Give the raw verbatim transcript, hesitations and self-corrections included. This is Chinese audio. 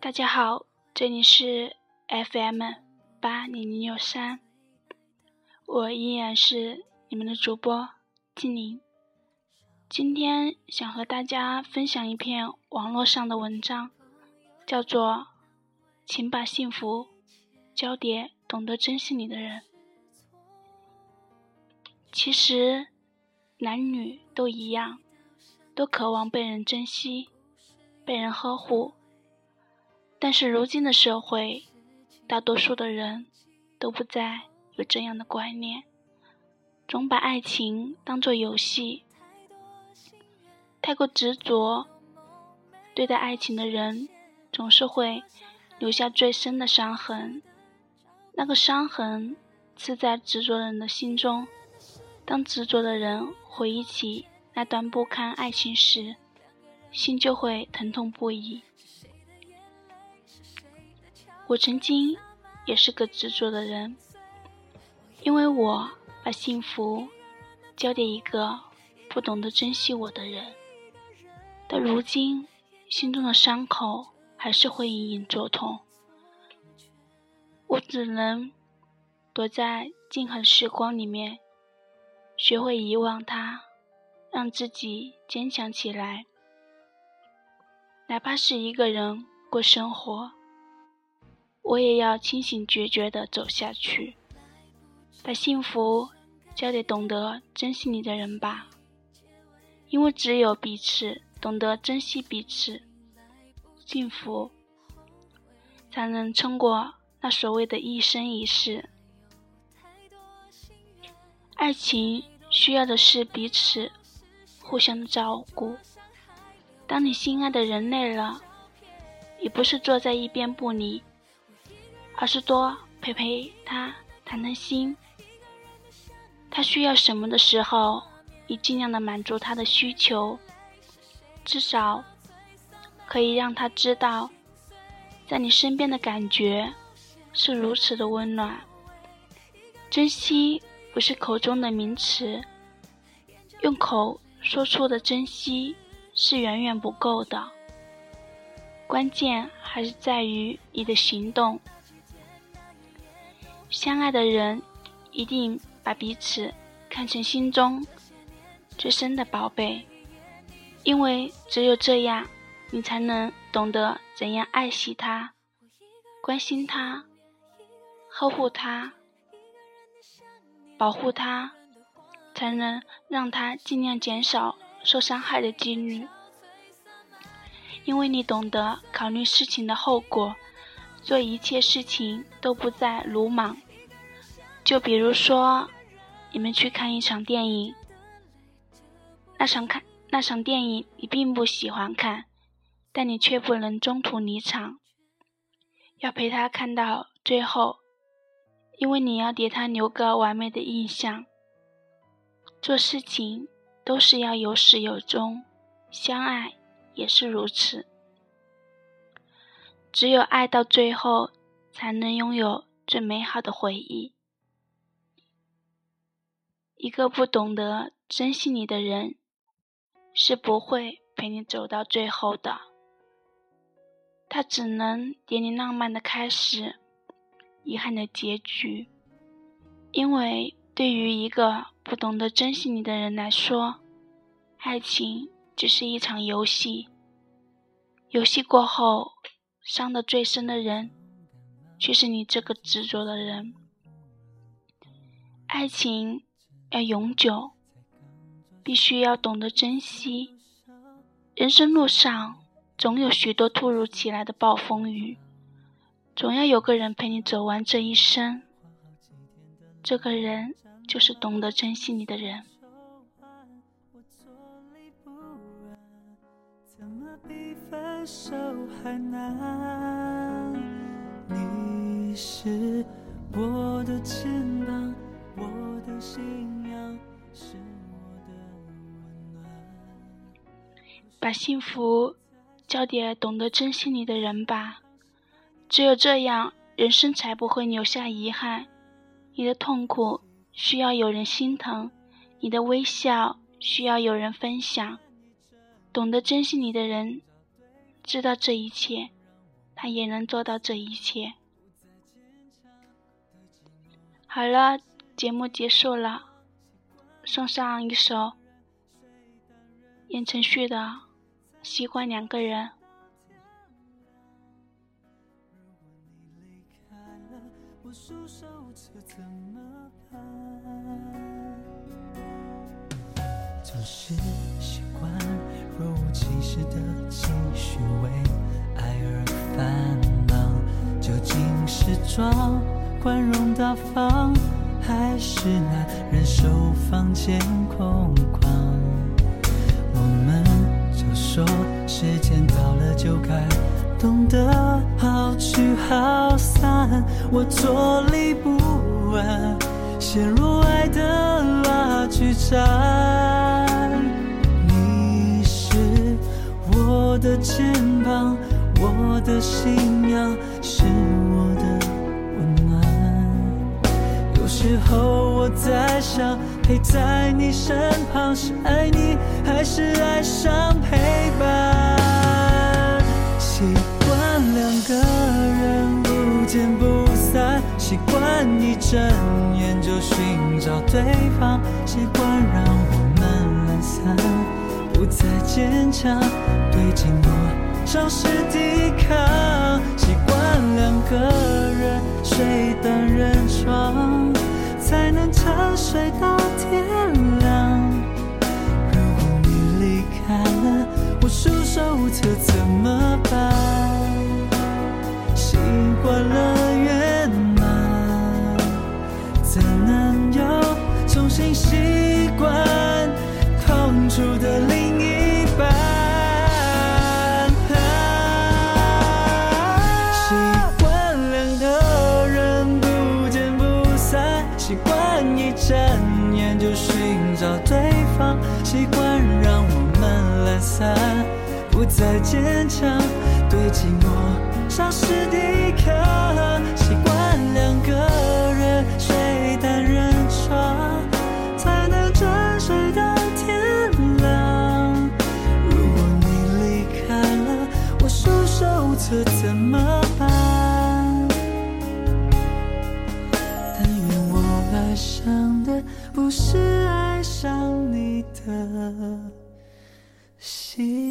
大家好，这里是 F M 八零零六三，我依然是你们的主播静玲。今天想和大家分享一篇网络上的文章，叫做请把幸福交给懂得珍惜你的人。其实男女都一样，都渴望被人珍惜，被人呵护，但是如今的社会，大多数的人都不再有这样的观念，总把爱情当作游戏，太过执着，对待爱情的人总是会留下最深的伤痕。那个伤痕刺在执着人的心中，当执着的人回忆起那段不堪爱情时，心就会疼痛不已。我曾经也是个执着的人，因为我把幸福交给一个不懂得珍惜我的人，到如今心中的伤口还是会隐隐作痛。我只能躲在静好的时光里面，学会遗忘它，让自己坚强起来，哪怕是一个人过生活，我也要清醒决绝地走下去。把幸福交给懂得珍惜你的人吧，因为只有彼此懂得珍惜彼此，幸福才能撑过那所谓的一生一世。爱情需要的是彼此互相的照顾，当你心爱的人累了，也不是坐在一边不理，而是多陪陪他，谈谈心。他需要什么的时候，你尽量的满足他的需求，至少可以让他知道，在你身边的感觉是如此的温暖。珍惜不是口中的名词，用口说出的珍惜是远远不够的，关键还是在于你的行动。相爱的人一定把彼此看成心中最深的宝贝，因为只有这样，你才能懂得怎样爱惜他，关心他，呵护他，保护他，才能让他尽量减少受伤害的几率。因为你懂得考虑事情的后果，做一切事情都不再鲁莽。就比如说，你们去看一场电影，那场看那场电影你并不喜欢看，但你却不能中途离场，要陪他看到最后，因为你要给他留个完美的印象。做事情都是要有始有终，相爱也是如此。只有爱到最后，才能拥有最美好的回忆。一个不懂得珍惜你的人，是不会陪你走到最后的。他只能给你浪漫的开始，遗憾的结局。因为对于一个不懂得珍惜你的人来说，爱情只是一场游戏。游戏过后，伤得最深的人却是你这个执着的人。爱情要永久，必须要懂得珍惜。人生路上总有许多突如其来的暴风雨，总要有个人陪你走完这一生，这个人就是懂得珍惜你的人。分手还难，你是我的肩膀，我的信仰，是我的温暖。把幸福交给懂得珍惜你的人吧，只有这样，人生才不会留下遗憾。你的痛苦需要有人心疼，你的微笑需要有人分享。懂得珍惜你的人知道这一切，他也能做到这一切。好了，节目结束了，送上一首言承旭的《习惯两个人》。我束手着怎么办，总是习惯若无其事的情绪为爱而烦忙，究竟是装宽容大方，还是难忍受房间空旷？我们就说时间到了就该懂得好聚好散，我坐立不安，陷入爱的拉锯战。你是我的肩膀，我的信仰，是我的温暖。有时候我在想，陪在你身旁是爱你，还是爱上陪伴？习惯两个人不见不散，习惯一睁眼就寻找对方，习惯让我们懒散，不再坚强，对寂寞尝试抵抗。习惯两个人睡单人床，才能沉睡到天亮。如果你离开了，我束手无策怎么办？习惯了圆满，怎能有重新习惯空出的另一半？习惯两个人不见不散，习惯一睁眼就寻找对方，习惯让我们懒散，不再坚强，对寂寞丧失抵抗。习惯两个人睡单人床，才能沉睡到天亮。如果你离开了，我束手无策怎么办？但愿我爱上的不是爱上你的心。